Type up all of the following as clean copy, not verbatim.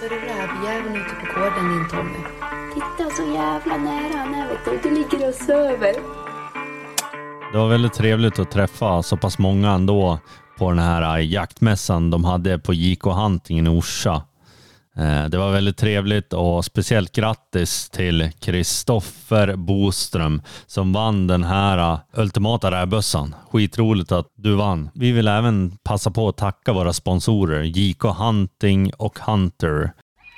ser du rävjäveln ute på gården din Tommy? Titta så jävla nära han är, vet du. Du ligger och söver. Det var väldigt trevligt att träffa så pass många ändå på den här jaktmässan de hade på JK Hunting i Orsa. Det var väldigt trevligt och speciellt grattis till Kristoffer Boström som vann den här ultimata rävbössan. Skitroligt att du vann. Vi vill även passa på att tacka våra sponsorer JK Hunting och Hunter.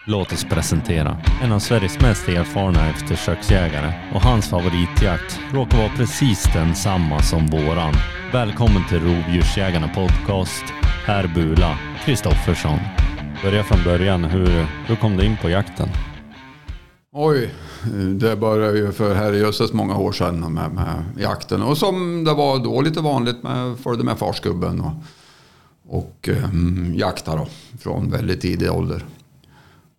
Låt oss presentera en av Sveriges mest erfarna eftersöksjägare och hans favoritjakt råkar vara precis den samma som våran. Välkommen till Rovdjursjägarna podcast, Per Bula Kristoffersson. Börja från början, hur kom du in på jakten? Oj, det började ju för herrejösses många år sedan med jakten. Och som det var då lite vanligt följde med farskubben och jakta då från väldigt tidig ålder.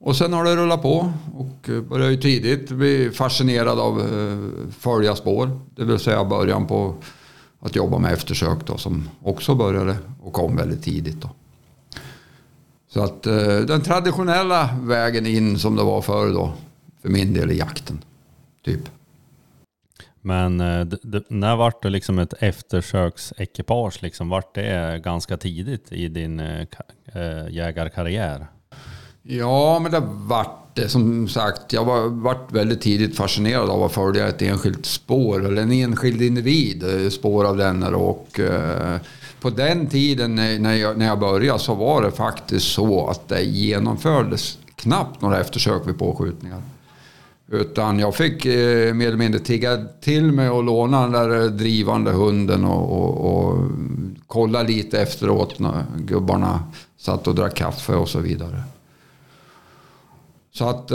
Och sen har det rullat på och började ju tidigt bli fascinerad av följa spår. Det vill säga början på att jobba med eftersök då, som också började och kom väldigt tidigt då. Så att den traditionella vägen in som det var förr då, för min del i jakten, typ. Men när vart det liksom ett eftersöksekipage liksom, vart det ganska tidigt i din jägarkarriär? Ja, men det vart det som sagt, jag vart väldigt tidigt fascinerad av att följa ett enskilt spår eller en enskild individ, spår av denna och... På den tiden när jag började så var det faktiskt så att det genomfördes knappt några eftersök vid påskjutningar. Utan jag fick mer eller mindre tigga till mig och låna den där drivande hunden och kolla lite efteråt när gubbarna satt och drack kaffe och så vidare. Så att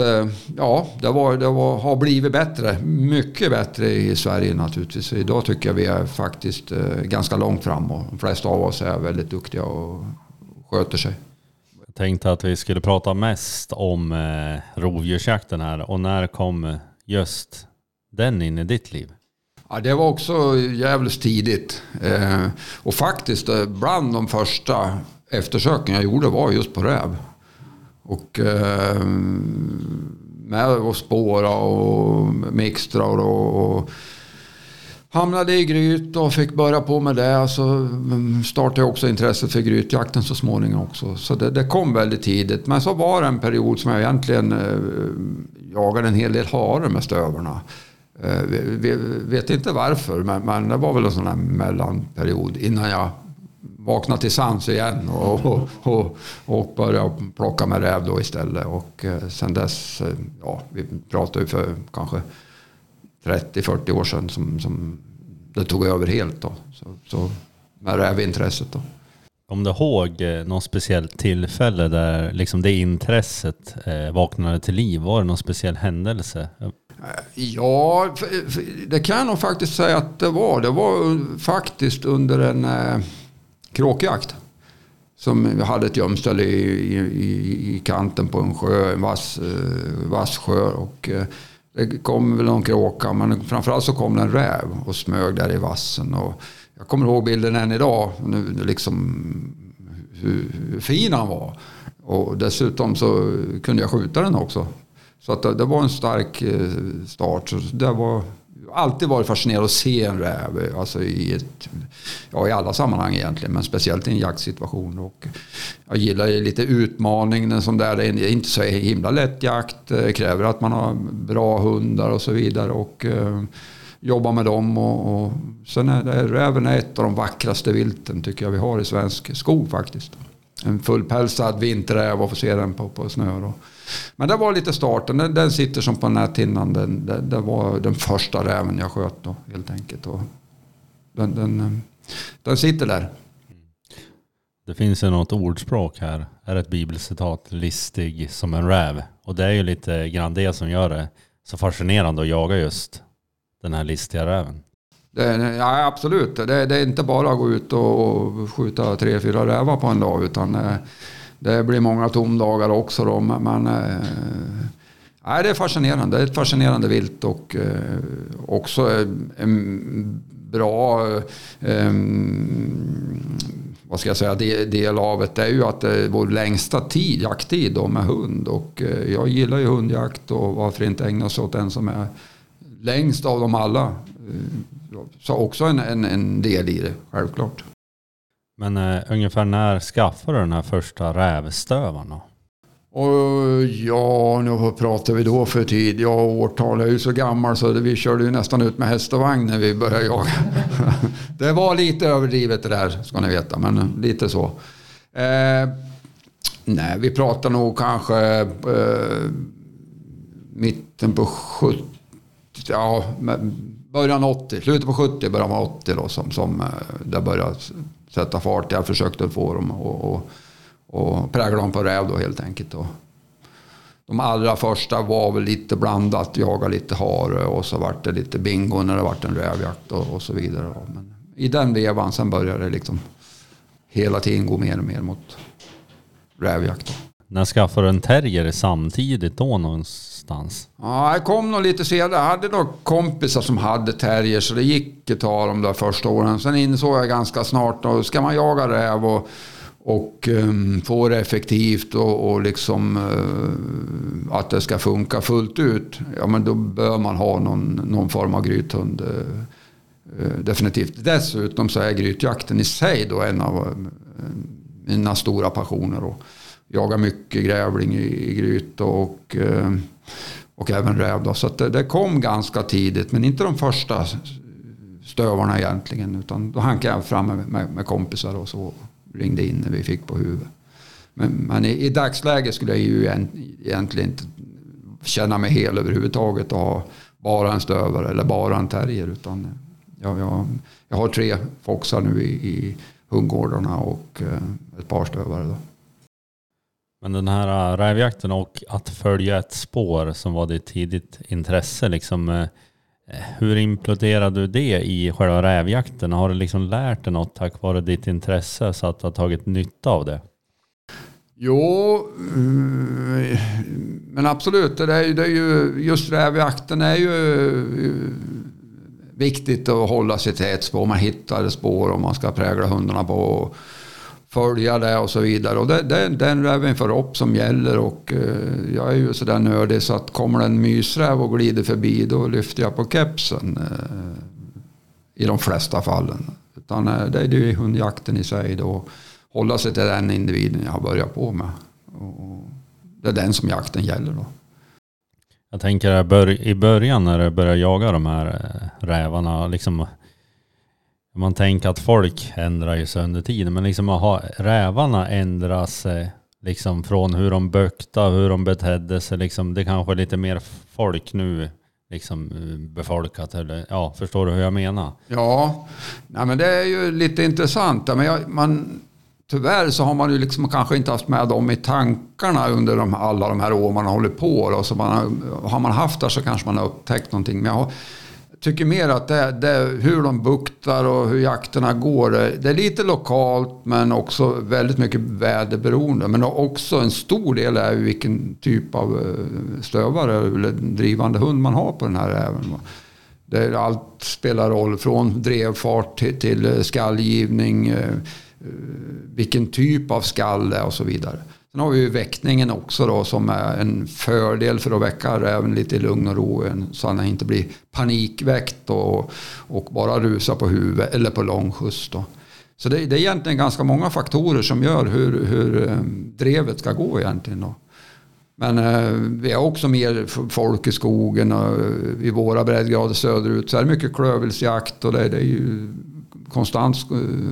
ja, det har blivit bättre, mycket bättre i Sverige naturligtvis. Idag tycker jag vi är faktiskt ganska långt fram och de flesta av oss är väldigt duktiga och sköter sig. Jag tänkte att vi skulle prata mest om rovdjursjakten här och när kom just den in i ditt liv? Ja, det var också jävligt tidigt och faktiskt bland de första eftersöken jag gjorde var just på räv. Och med att spåra och mixtra och hamnade i gryt och fick börja på med det. Så startade jag också intresset för grytjakten så småningom också. Så det kom väldigt tidigt. Men så var det en period som jag egentligen jagade en hel del hare med stöverna. Vi vet inte varför, men det var väl en sån här mellanperiod innan jag... vakna till sans igen och börja plocka med räv då istället. Och sen dess, ja, vi pratade ju för kanske 30-40 år sedan som det tog över helt då. Så med rävintresset då. Om du ihåg något speciellt tillfälle där liksom det intresset vaknade till liv, var det någon speciell händelse? Ja, det kan jag nog faktiskt säga att det var. Det var faktiskt under en... kråkjakt som hade ett gömställe i kanten på en sjö, en vass sjö, och det kom väl någon kråka, men framförallt så kom en räv och smög där i vassen, och jag kommer ihåg bilden än idag nu, liksom hur fin han var, och dessutom så kunde jag skjuta den också, så att det var en stark start. Så det var alltid varit fascinerande att se en räv, alltså i alla sammanhang egentligen, men speciellt i en jaktsituation. Och jag gillar lite utmaningen som där, det är inte så himla lätt jakt, kräver att man har bra hundar och så vidare och jobba med dem, och sen är räven ett av de vackraste vilten tycker jag vi har i svensk skog faktiskt. En fullpälsad vinterräv och få se den på snö då. Men det var lite starten, den sitter som på näthinnan, det var den första räven jag sköt då helt enkelt, och den sitter där. Det finns ju något ordspråk här, är ett bibelcitat, listig som en räv, och det är ju lite grann det som gör det så fascinerande att jaga just den här listiga räven. Ja, absolut. Det är inte bara att gå ut och skjuta 3-4 rävar på en dag, utan det blir många tomdagar också då, men det är fascinerande. Det är ett fascinerande vilt och också en bra vad ska jag säga, del av det är ju att vår längsta tid, jakttid då, med hund, och jag gillar ju hundjakt, och varför inte ägna sig åt den som är längst av dem alla, så också en del i det, självklart. Men ungefär när skaffade du den här första rävstövan då? Och ja, nu pratar vi då för tid. Ja, årtal, jag är ju så gammal så vi körde ju nästan ut med häst och vagn när vi började jaga. Det var lite överdrivet det där, ska ni veta, men lite så. Nej, vi pratar nog kanske mitten på 70, ja, början 80, slutet på 70, början på 80 då, som där började sätta fart. Jag försökte få dem och prägla dem på räv då, helt enkelt. Och de allra första var väl lite blandat, jaga lite hare, och så vart det lite bingo när det vart en rävjakt och så vidare. Men i den vevan sen började det liksom hela tiden gå mer och mer mot rävjakt. När skaffade du en terrier samtidigt då någonstans? Ja, jag kom nog lite senare. Jag hade nog kompisar som hade terrier, så det gick ett tag de där första åren. Sen insåg jag ganska snart, då ska man jaga räv och få det effektivt och liksom att det ska funka fullt ut, ja, men då bör man ha någon form av grythund, definitivt. Dessutom så är grytjakten i sig då en av mina stora passioner, och jagar mycket grävling i gryt och även räv då. Så att det kom ganska tidigt, men inte de första stövarna egentligen, utan då hankade jag fram med kompisar och så ringde in när vi fick på huvudet. Men i dagsläget skulle jag ju egentligen inte känna mig hel överhuvudtaget och ha bara en stövare eller bara en terrier, utan jag har 3 foxar nu i hundgårdarna och ett par stövare då. Men den här rävjakten och att följa ett spår som var det tidigt intresse, liksom, hur imploderade du det i själva rävjakten? Har du liksom lärt dig något tack vare ditt intresse så att du har tagit nytta av det? Jo, men absolut. Det är ju just rävjakten är ju viktigt att hålla sig till ett spår. Man hittar spår och man ska prägla hundarna på och följa det och så vidare. Och den räven för upp som gäller, och jag är ju sådär nördig så att kommer en mysräv och glider förbi, då lyfter jag på kepsen i de flesta fallen. Utan det är ju hundjakten i sig då, hålla sig till den individen jag börjar på med. Och det är den som jakten gäller då. Jag tänker i början när du börjar jaga de här rävarna, liksom, man tänker att folk ändrar ju sig under tiden, men liksom rävarna ändras liksom från hur de bökta, hur de betedde sig, liksom, det kanske är lite mer folk nu liksom befolkat, eller ja, förstår du hur jag menar? Ja, nej, men det är ju lite intressant, men tyvärr så har man ju liksom kanske inte haft med dem i tankarna under alla de här åren man håller på, och så har man haft där så kanske man har upptäckt någonting, men tycker mer att det hur de buktar och hur jakterna går, det är lite lokalt, men också väldigt mycket väderberoende, men också en stor del är vilken typ av stövare eller drivande hund man har på den här även. Allt spelar roll, från drevfart till skallgivning, vilken typ av skall det är och så vidare. Sen har vi ju väckningen också då, som är en fördel för att väcka räven lite i lugn och ro, så att den inte blir panikväckt och bara rusa på huvudet eller på lång skjuts då. Så det är egentligen ganska många faktorer som gör hur drevet ska gå egentligen då. Men vi har också mer folk i skogen, och i våra breddgrader söderut så är det mycket klövviltsjakt, och det är ju konstant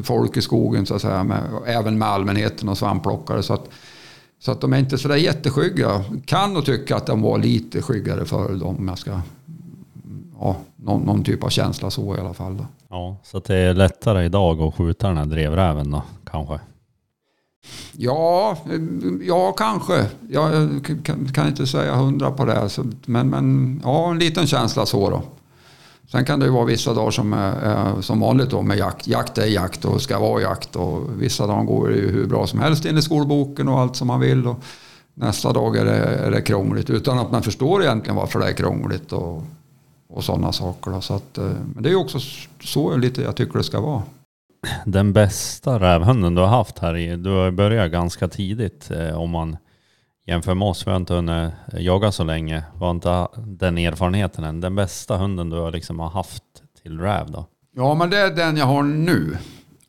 folk i skogen så att säga, även med allmänheten och svampplockare, så att de är inte så där jätteskygga. Kan nog tycka att de var lite skyggare för dem, om jag ska någon typ av känsla så i alla fall då. Ja, så att det är lättare idag att skjuta den här drevräven då, kanske? Ja kanske. Jag kan inte säga 100 på det här, men ja, en liten känsla så då. Sen kan det ju vara vissa dagar som är som vanligt då med jakt. Jakt är jakt och ska vara jakt, och vissa dagar går det ju hur bra som helst in i skolboken och allt som man vill, och nästa dag är det krångligt utan att man förstår egentligen varför det är krångligt och sådana saker då. Så att, men det är ju också så lite jag tycker det ska vara. den bästa rävhunden du har haft här i, du har börjat ganska tidigt om man jämför med oss, vi har inte hunnit jaga så länge, var inte den erfarenheten än, den bästa hunden du liksom har haft till räv då? Ja, men det är den jag har nu.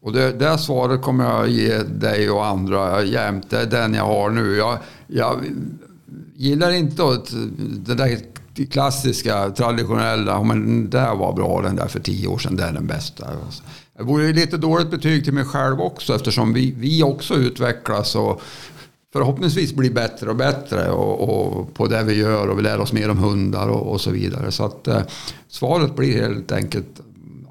Och det svaret kommer jag ge dig och andra jämt. Det är den jag har nu. Jag gillar inte det där klassiska, traditionella. Men det var bra, den där för 10 år sedan. Det är den bästa. Det vore lite dåligt betyg till mig själv också. Eftersom vi också utvecklas och förhoppningsvis blir bättre och bättre. Och på det vi gör, och vi lär oss mer om hundar och så vidare. Så att svaret blir helt enkelt...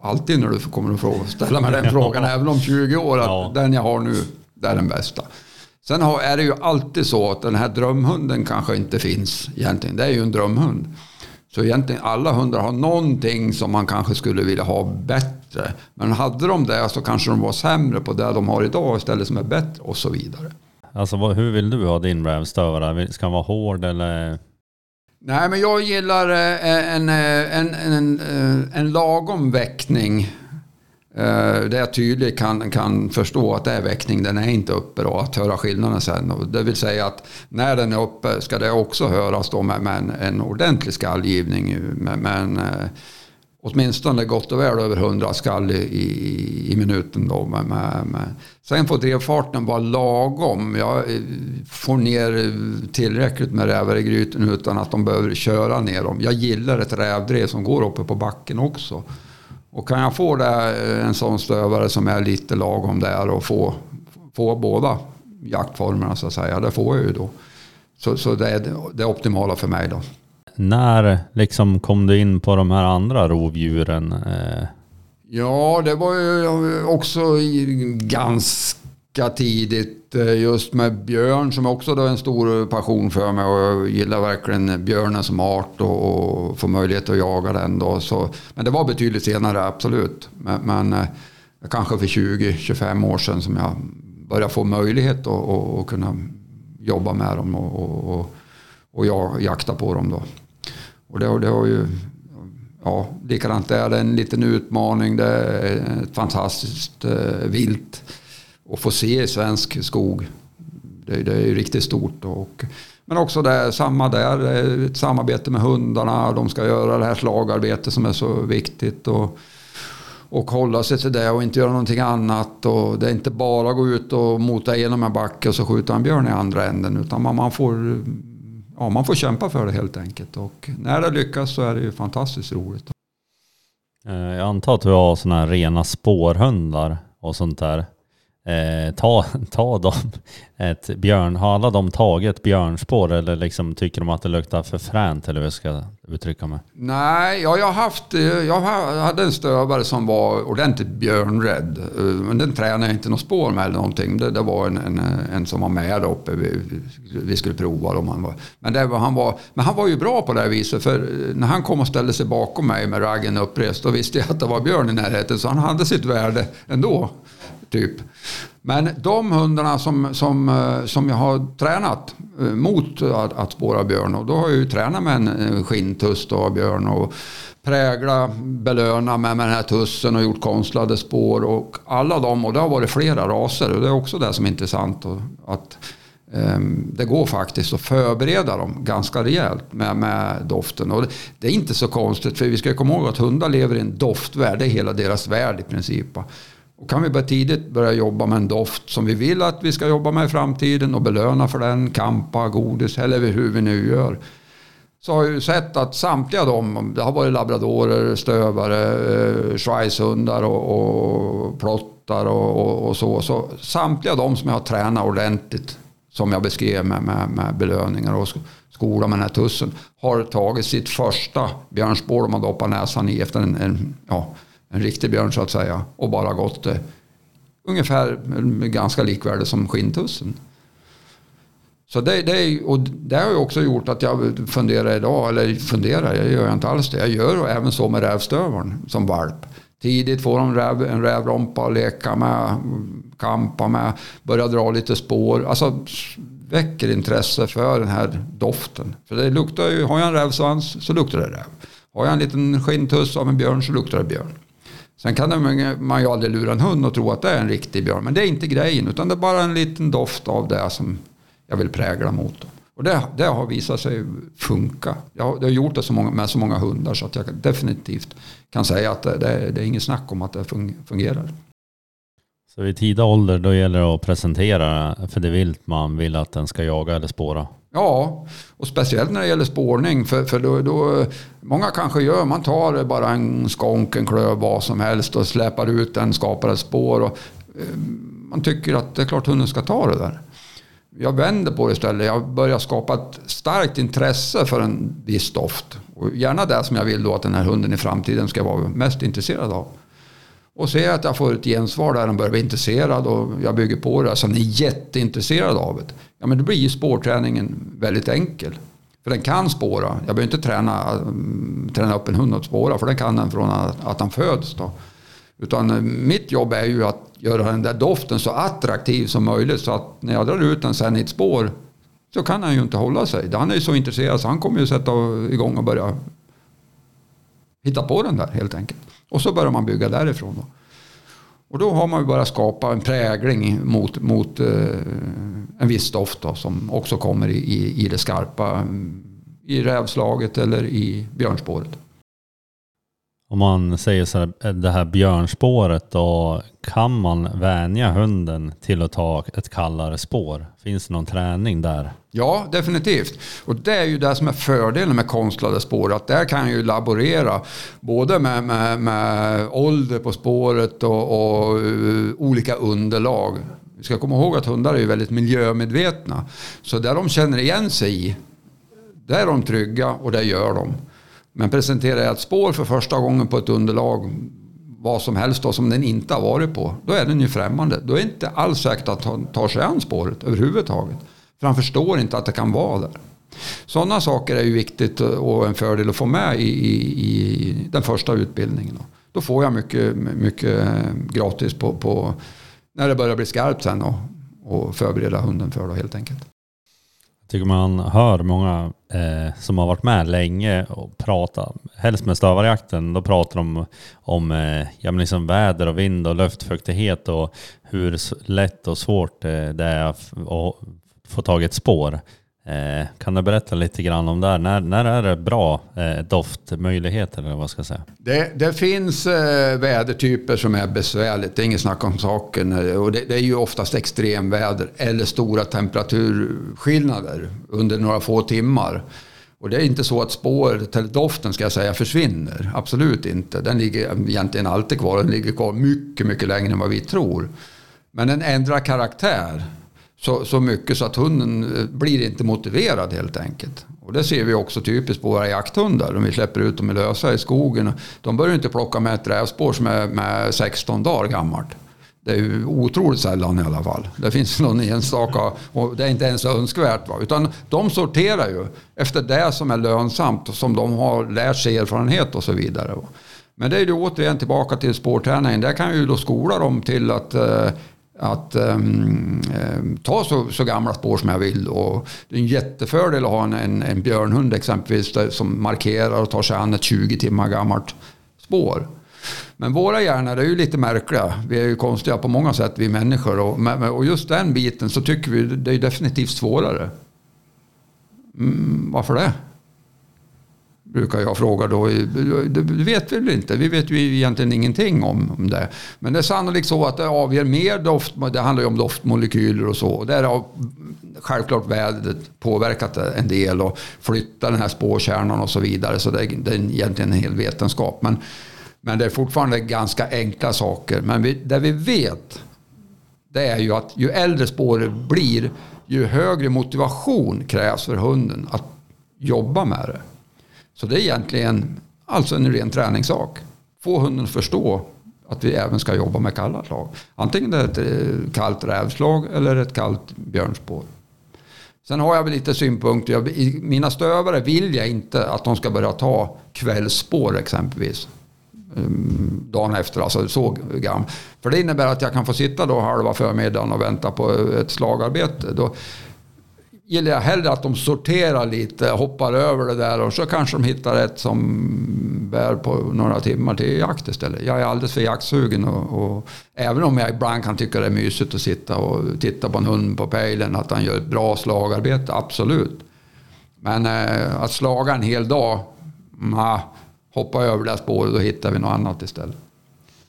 alltid när du kommer att ställa mig den frågan även om 20 år att den jag har nu, det är den bästa. Sen är det ju alltid så att den här drömhunden kanske inte finns egentligen. Det är ju en drömhund. Så egentligen alla hundar har någonting som man kanske skulle vilja ha bättre. Men hade de det så kanske de var sämre på det de har idag istället som är bättre och så vidare. Alltså hur vill du ha din rävstövare? Ska han vara hård eller... Nej, men jag gillar en lagom väckning där jag tydligt kan förstå att det är väckning, den är inte uppe då, att höra skillnaden sen. Och det vill säga att när den är uppe ska det också höras då med en ordentlig skallgivning, men åtminstone gott och väl över 100 skall i minuten då. Men. Sen får drevfarten vara lagom. Jag får ner tillräckligt med rävar i gryten utan att de behöver köra ner dem. Jag gillar ett rävdrev som går uppe på backen också. Och kan jag få en sån stövare som är lite lagom där och få båda jaktformerna så att säga, det får jag ju då. Så det är det optimala för mig då. När liksom kom du in på de här andra rovdjuren? Ja, det var ju också ganska tidigt just med björn som också då är en stor passion för mig, och jag gillar verkligen björnen som art och få möjlighet att jaga den då. Så, men det var betydligt senare, absolut. Men kanske för 20-25 år sedan som jag började få möjlighet att kunna jobba med dem och jag jaktar på dem då. Och det har ju... Ja, likadant är det en liten utmaning. Det är ett fantastiskt vilt att få se i svensk skog. Det är ju riktigt stort. Men också det samma där. Det är ett samarbete med hundarna. De ska göra det här slagarbetet som är så viktigt. Och hålla sig till det och inte göra någonting annat. Och det är inte bara gå ut och mota igenom en backe och så skjuta en björn i andra änden. Utan man får... Ja, man får kämpa för det helt enkelt. Och när det lyckas så är det ju fantastiskt roligt. Jag antar att du har sådana här rena spårhundar och sånt där. Ta dem ett björn. Har alla de tagit björnspår eller liksom tycker de att det luktar för fränt eller hur ska uttrycka mig? Nej, jag hade en stövare som var ordentligt björnrädd, men den tränade jag inte något spår med eller någonting. Det var en som var med där uppe, vi skulle prova om han var. Men han var ju bra på det här viset, för när han kom och ställde sig bakom mig med raggen upprest, då visste jag att det var björn i närheten, så han hade sitt värde ändå. Typ. Men de hundarna som jag har tränat mot att spåra björn, och då har jag ju tränat med en skintuss av björn och belöna med den här tussen och gjort konstlade spår och alla dem, och det har varit flera raser, och det är också det som är intressant att det går faktiskt att förbereda dem ganska rejält med doften, och det är inte så konstigt, för vi ska komma ihåg att hundar lever i en doftvärld, det är hela deras värld i princip. Och kan vi bara tidigt börja jobba med en doft som vi vill att vi ska jobba med i framtiden och belöna för den, kampa, godis eller hur vi nu gör. Så har jag ju sett att samtliga de, det har varit labradorer, stövare, schweizhundar och plottar och så samtliga de som jag har tränat ordentligt, som jag beskrev med belöningar och skola med den här tussen, har tagit sitt första björnspår de har doppat näsan i efter en riktig björn så att säga, och bara gått ungefär ganska likvärdigt som skintussen. Så det har ju också gjort att jag funderar idag, eller jag gör inte alls det. Jag gör även så med rävstövaren som valp. Tidigt får de en rävrompa att leka med, kampa med, börja dra lite spår. Alltså väcker intresse för den här doften. För det luktar ju, har jag en rävsvans så luktar det räv. Har jag en liten skintuss av en björn så luktar det björn. Sen kan man ju aldrig lura en hund och tro att det är en riktig björn. Men det är inte grejen, utan det är bara en liten doft av det som jag vill prägla mot dem. Och det har visat sig funka. Jag har gjort det med så många hundar så att jag definitivt kan säga att det är ingen snack om att det fungerar. Så vid tidig ålder då gäller det att presentera för det vilt man vill att den ska jaga eller spåra? Ja, och speciellt när det gäller spårning. För då, många kanske gör, man tar bara en skånk, en klöv, vad som helst och släpar ut den, skapar ett spår. Och, man tycker att det är klart hunden ska ta det där. Jag vänder på det istället. Jag börjar skapa ett starkt intresse för en viss doft. Och gärna det som jag vill då att den här hunden i framtiden ska vara mest intresserad av. Och se att jag får ett gensvar där den börjar bli intresserad och jag bygger på det så den är jätteintresserad av det. Ja, men då blir ju spårträningen väldigt enkel. För den kan spåra. Jag behöver inte träna upp en hund att spåra, för den kan den från att han föds då. Utan mitt jobb är ju att göra den där doften så attraktiv som möjligt, så att när jag drar ut den sen i ett spår så kan han ju inte hålla sig. Han är ju så intresserad så han kommer ju sätta igång och börja hitta på den där helt enkelt. Och så börjar man bygga därifrån då. Och då har man ju bara skapat en prägling mot en viss doft då, som också kommer i det skarpa, i rävslaget eller i björnspåret. Om man säger så här, det här björnspåret, då kan man vänja hunden till att ta ett kallare spår? Finns det någon träning där? Ja, definitivt. Och det är ju det som är fördelen med konstlade spår. Att där kan jag ju laborera både med ålder på spåret och olika underlag. Vi ska komma ihåg att hundar är ju väldigt miljömedvetna. Så där de känner igen sig i, där är de trygga och där gör de. Men presenterar jag ett spår för första gången på ett underlag, vad som helst då, som den inte har varit på, då är den ju främmande. Då är det inte alls säkert att han tar sig an spåret överhuvudtaget. För han förstår inte att det kan vara där. Sådana saker är ju viktigt och en fördel att få med i den första utbildningen. Då får jag mycket, mycket gratis på när det börjar bli skarpt sen och förbereda hunden för det helt enkelt. Tycker man hör många som har varit med länge och pratar, helst med stövarjakten, då pratar de om liksom väder och vind och luftfuktighet och hur lätt och svårt det är att få tag i ett spår. Kan du berätta lite grann om det här? När är det bra doftmöjligheter eller vad ska jag säga? Det finns vädertyper som är besvärligt, det är ingen snack om saken, och det är ju oftast extremväder eller stora temperaturskillnader under några få timmar. Och det är inte så att spåret eller doften, ska jag säga, försvinner, absolut inte. Den ligger egentligen alltid kvar, den ligger kvar mycket, mycket längre än vad vi tror. Men den ändrar karaktär. Så mycket så att hunden blir inte motiverad helt enkelt. Och det ser vi också typiskt på våra jakthundar. Om vi släpper ut dem i lösa i skogen, de börjar inte plocka med ett rävspår som är med 16 dagar gammalt. Det är ju otroligt sällan i alla fall. Det finns någon enstaka, och det är inte ens önskvärt. Va? Utan de sorterar ju efter det som är lönsamt och som de har lärt sig erfarenhet och så vidare. Va? Men det är ju återigen tillbaka till spårträningen. Där kan ju då skola dem till att ta så gamla spår som jag vill, och det är en jättefördel att ha en björnhund exempelvis som markerar och tar sig an ett 20 timmar gammalt spår. Men våra hjärnor är ju lite märkliga, vi är ju konstiga på många sätt, vi människor, och just den biten så tycker vi det är definitivt svårare. Varför det? Brukar jag fråga då. Det vet vi väl inte. Vi vet ju egentligen ingenting om det. Men det är sannolikt så att det avger mer doft. Det handlar ju om doftmolekyler och så. Och där har självklart vädret påverkat en del och flyttat den här spårkärnan och så vidare. Så det är egentligen en hel vetenskap. Men det är fortfarande ganska enkla saker. Men det vi vet, det är ju att ju äldre spåret blir, ju högre motivation krävs för hunden att jobba med det. Så det är egentligen alltså en ren träningssak. Få hunden förstå att vi även ska jobba med kalla slag. Antingen det är ett kallt rävslag eller ett kallt björnspår. Sen har jag väl lite synpunkter. Mina stövare vill jag inte att de ska börja ta kvällsspår exempelvis. Dagen efter, alltså så gammal. För det innebär att jag kan få sitta då halva förmiddagen och vänta på ett slagarbete. Då gillar jag hellre att de sorterar lite, hoppar över det där och så kanske de hittar ett som bär på några timmar till jakt istället. Jag är alldeles för jaktsugen och även om jag ibland kan tycka det är mysigt att sitta och titta på en hund på pejlen att han gör ett bra slagarbete, absolut. Men att slaga en hel dag, hoppa över det här spåret och då hittar vi något annat istället.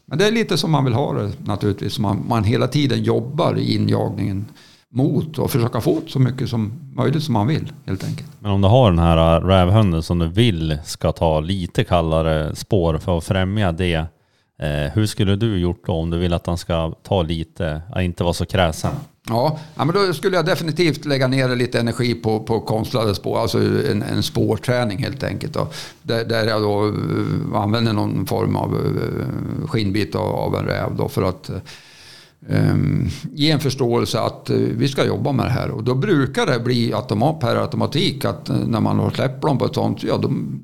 Men det är lite som man vill ha det naturligtvis. Man hela tiden jobbar i injagningen mot och försöka få så mycket som möjligt som man vill helt enkelt. Men om du har den här rävhunden som du vill ska ta lite kallare spår för att främja det. Hur skulle du gjort då om du vill att han ska ta lite, inte vara så kräsen? Ja, men då skulle jag definitivt lägga ner lite energi på konstlade spår, alltså en spårträning helt enkelt då. Där jag då använder någon form av skinnbit av en räv då för att ge en förståelse att vi ska jobba med det här. Och då brukar det bli att de har per automatik att när man har släpper dem på ett sånt,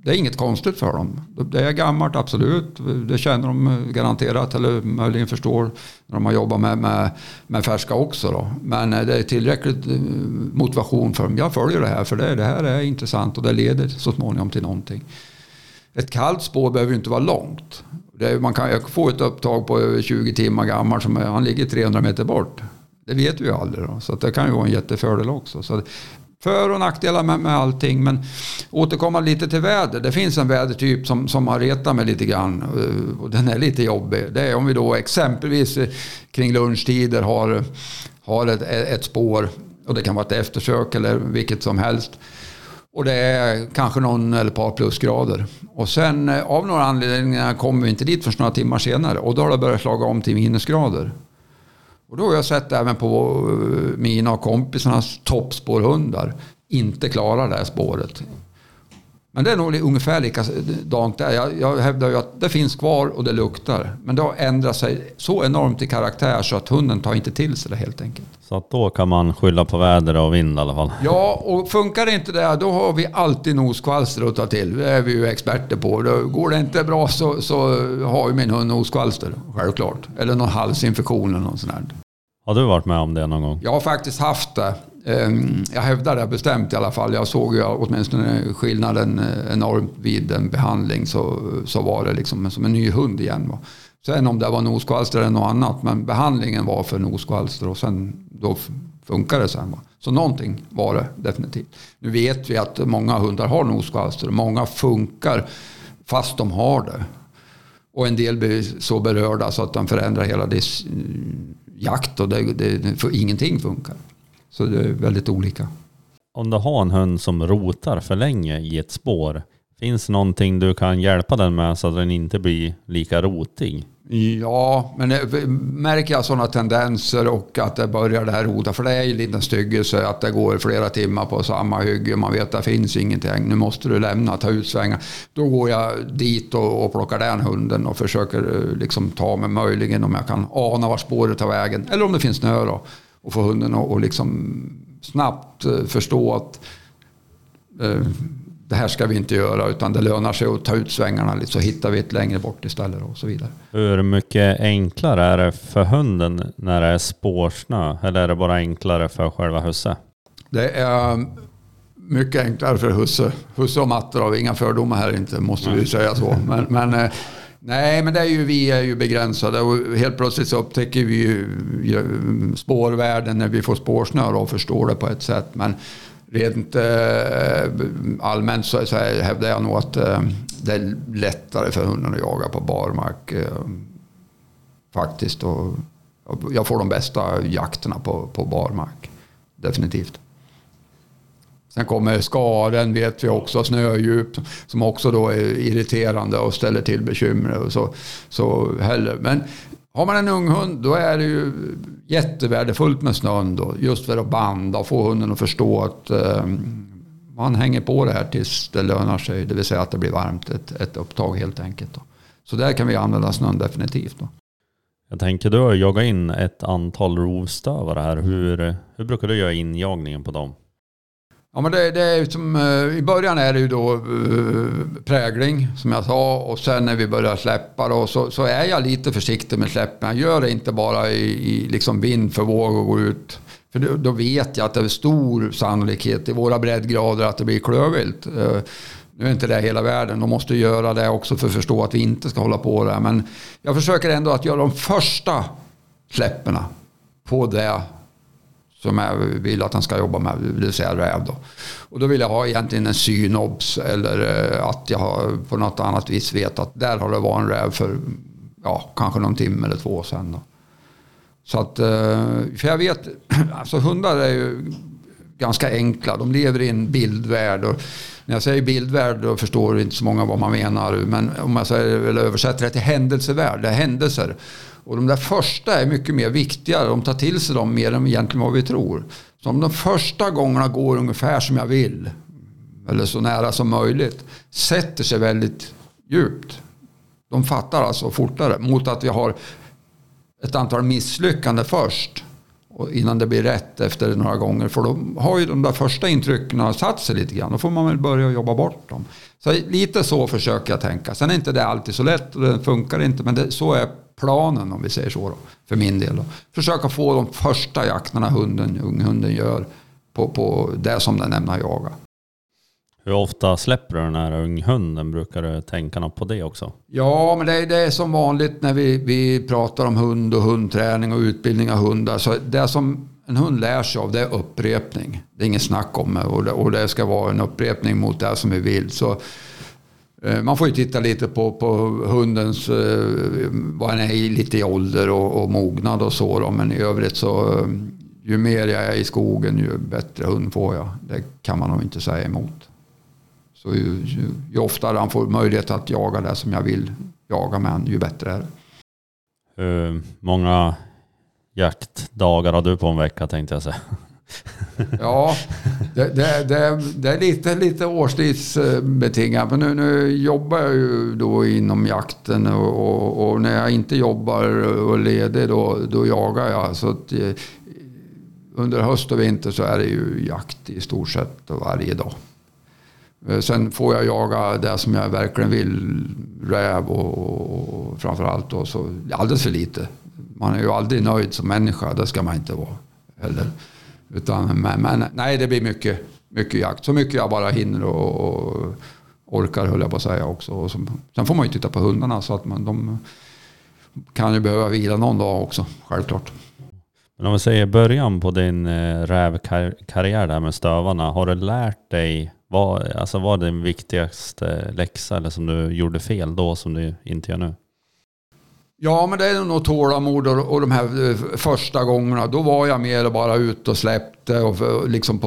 det är inget konstigt för dem. Det är gammalt, absolut. Det känner de garanterat eller möjligen förstår när de har jobbat med färska också då. Men det är tillräckligt motivation för dem. Jag följer det här för det här är intressant och det leder så småningom till någonting. Ett kallt spår behöver ju inte vara långt. Man kan få ett upptag på 20 timmar gammal som han ligger 300 meter bort. Det vet vi ju aldrig då. Så att det kan ju vara en jättefördel också. Så för- och nackdelar med allting. Men återkomma lite till väder. Det finns en vädertyp som har retat mig lite grann. Och den är lite jobbig. Det är om vi då exempelvis kring lunchtider har ett spår. Och det kan vara ett eftersök eller vilket som helst. Och det är kanske någon eller ett par plusgrader. Och sen av några anledningar kommer vi inte dit för några timmar senare. Och då har det börjat slaga om till minusgrader. Och då har jag sett även på mina och kompisarnas toppspårhundar inte klarar det här spåret. Men det är nog ungefär likadant där. Jag hävdar ju att det finns kvar och det luktar. Men det har ändrat sig så enormt i karaktär så att hunden tar inte till sig det helt enkelt. Så att då kan man skylla på väder och vind i alla fall. Ja, och funkar det inte det, då har vi alltid noskvalster att ta till. Det är vi ju experter på. Går det inte bra så har ju min hund noskvalster, självklart. Eller någon halsinfektion eller något sånt där. Har du varit med om det någon gång? Jag har faktiskt haft det. Jag hävdar det bestämt i alla fall. Jag såg ju åtminstone skillnaden enormt vid en behandling. Så var det liksom som en ny hund igen. Va? Sen om det var noskvalster eller något annat. Men behandlingen var för noskvalster. Och sen då funkar det sen. Va? Så någonting var det definitivt. Nu vet vi att många hundar har noskvalster. Många funkar fast de har det. Och en del blir så berörda så att de förändrar hela dess jakt. Och för ingenting funkar. Så det är väldigt olika. Om du har en hund som rotar för länge i ett spår, finns någonting du kan hjälpa den med så att den inte blir lika rotig? Ja, men märker jag sådana tendenser och att det börjar det här rota, för det är ju en liten styggelse att det går flera timmar på samma hygge, man vet att det finns ingenting, nu måste du lämna, ta ut svängar. Då går jag dit och plockar den hunden och försöker liksom ta mig möjligen om jag kan ana var spåret tar vägen, eller om det finns snö då. Och få hunden att liksom snabbt förstå att det här ska vi inte göra utan det lönar sig att ta ut svängarna lite så hittar vi ett längre bort istället och så vidare. Hur mycket enklare är det för hunden när det är spårsnö eller är det bara enklare för själva husse? Det är mycket enklare för husse. Husse och matte har vi inga fördomar här inte måste vi säga så. Men nej, men vi är ju begränsade och helt plötsligt så upptäcker vi ju spårvärlden när vi får spårsnö och förstår det på ett sätt. Men rent allmänt så hävdar jag nog att det är lättare för hunden att jaga på barmark faktiskt. Och jag får de bästa jakterna på barmark, definitivt. Sen kommer skaren, vet vi också, snödjup som också då är irriterande och ställer till bekymmer och så heller. Men har man en ung hund då är det ju jättevärdefullt med snön då, just för att banda och få hunden att förstå att man hänger på det här tills det lönar sig, det vill säga att det blir varmt ett upptag helt enkelt då. Så där kan vi använda snön definitivt då. Jag tänker du har jagat in ett antal rovstövare här. Hur brukar du göra injagningen på dem? Ja, men det är som, i början är det ju då prägling som jag sa och sen när vi börjar släppa då, så är jag lite försiktig med släppen. Jag gör det inte bara i liksom vind för våg och gå ut För då vet jag att det är stor sannolikhet i våra breddgrader att det blir klövvilt. Nu är inte det hela världen. De måste göra det också för att förstå att vi inte ska hålla på där. Men jag försöker ändå att göra de första släpperna på det som jag vill att han ska jobba med, det vill säga räv då. Och då vill jag ha egentligen en synops eller att jag har på något annat vis vet att där har det varit en räv för kanske någon timme eller två sedan då. Så att, för jag vet, alltså hundar är ju ganska enkla, de lever i en bildvärld och när jag säger bildvärld då förstår inte så många vad man menar, men om jag översätter det till händelsevärld, det är händelser. Och de där första är mycket mer viktiga. De tar till sig dem mer än egentligen vad vi tror. Så om de första gångerna går ungefär som jag vill, eller så nära som möjligt, sätter sig väldigt djupt. De fattar alltså fortare. Mot att vi har ett antal misslyckande först, och innan det blir rätt efter några gånger. För de har ju de där första intrycken satt sig lite grann. Då får man väl börja jobba bort dem. Så lite så försöker jag tänka. Sen är inte det alltid så lätt och det funkar inte. Men så är planen, om vi säger så då, för min del då. Försöka få de första jakterna unghunden gör på det som den ämnar jaga. Hur ofta släpper du den här unghunden? Brukar du tänka på det också? Ja, men det är som vanligt när vi pratar om hund och hundträning och utbildning av hundar. Så det som en hund lär sig av, det är upprepning. Det är ingen snack om det. Och det ska vara en upprepning mot det som vi vill. Så man får ju titta lite på hundens, vad den är lite i ålder och mognad och så då. Men i övrigt så, ju mer jag är i skogen ju bättre hund får jag. Det kan man nog inte säga emot. Så ju oftare han får möjlighet att jaga det som jag vill jaga med han, ju bättre är det. Hur många jaktdagar har du på en vecka, tänkte jag säga? Ja, det är lite årstidsbetingat. Men nu jobbar jag ju då inom jakten och när jag inte jobbar och leder då jagar jag. Så att under höst och vinter så är det ju jakt i stort sett varje dag. Sen får jag jaga det som jag verkligen vill, räv och framförallt då, så alldeles för lite. Man är ju aldrig nöjd som människa, det ska man inte vara heller. Utan, men nej, det blir mycket jakt. Så mycket jag bara hinner och orkar, höll jag på att säga också. Och sen får man ju titta på hundarna så att de kan ju behöva vila någon dag också, självklart. Men om vi säger början på din rävkarriär där med stövarna, har du lärt dig, vad är din viktigaste läxa eller som du gjorde fel då som du inte gör nu? Ja, men det är nog tålamod och de här första gångerna. Då var jag mer bara ut och släppte och liksom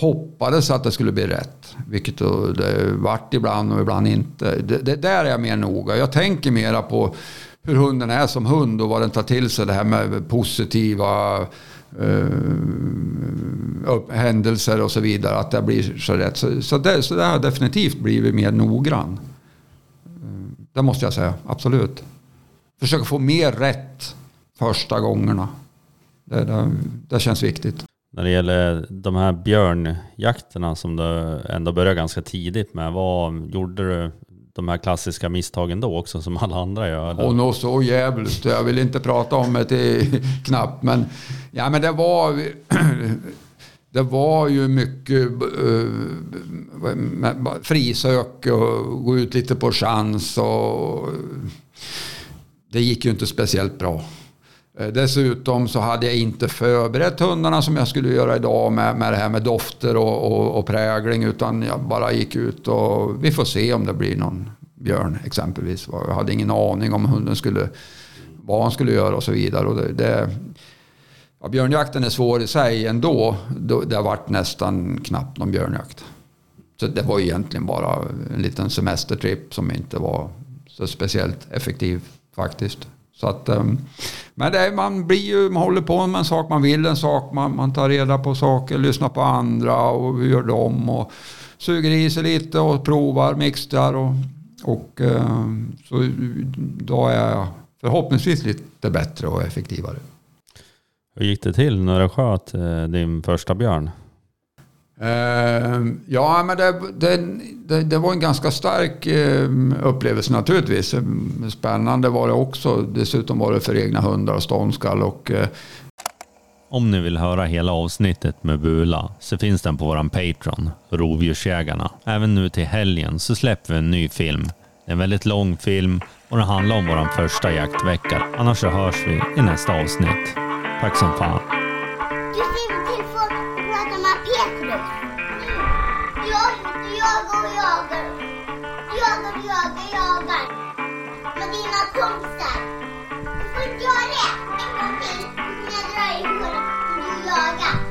hoppades att det skulle bli rätt. Vilket det vart ibland och ibland inte. Det där är jag mer noga. Jag tänker mera på hur hunden är som hund och vad den tar till sig. Det här med positiva händelser och så vidare. Att det blir så rätt. Så det har definitivt blivit mer noggrann. Det måste jag säga, absolut. Försöka få mer rätt första gångerna. Det känns viktigt. När det gäller de här björnjakterna som du ändå började ganska tidigt med. Vad gjorde du de här klassiska misstagen då också som alla andra gör? Eller? Och nog så jävligt. Jag vill inte prata om det till knappt. Men, ja, men det var ju mycket frisök och gå ut lite på chans och... Det gick ju inte speciellt bra. Dessutom så hade jag inte förberett hundarna som jag skulle göra idag med det här med dofter och prägling, utan jag bara gick ut och vi får se om det blir någon björn exempelvis. Jag hade ingen aning om hunden skulle, vad han skulle göra och så vidare. Och björnjakten är svår i sig ändå. Det har varit nästan knappt någon björnjakt. Så det var egentligen bara en liten semestertripp som inte var så speciellt effektiv. Faktiskt. Så att, men det är, man håller på med en sak man vill, en sak man tar reda på saker, lyssnar på andra och gör dem och suger i sig lite och provar, mixar och så då är jag förhoppningsvis lite bättre och effektivare. Hur gick det till när du sköt din första björn? Ja, men det var en ganska stark upplevelse naturligtvis. Spännande var det också. Dessutom var det för egna hundar och ståndskall och Om ni vill höra hela avsnittet med Bula så finns den på våran Patreon, Rovdjursjägarna. Även nu till helgen så släpper vi en ny film. Det är en väldigt lång film och den handlar om våran första jaktvecka. Annars så hörs vi i nästa avsnitt. Tack som fan. Du ser till folk att prata med Petrus. Jag jagar. Jagar. Med dina kompisar. Du får göra det en gång till när du drar i håret. Du jagar.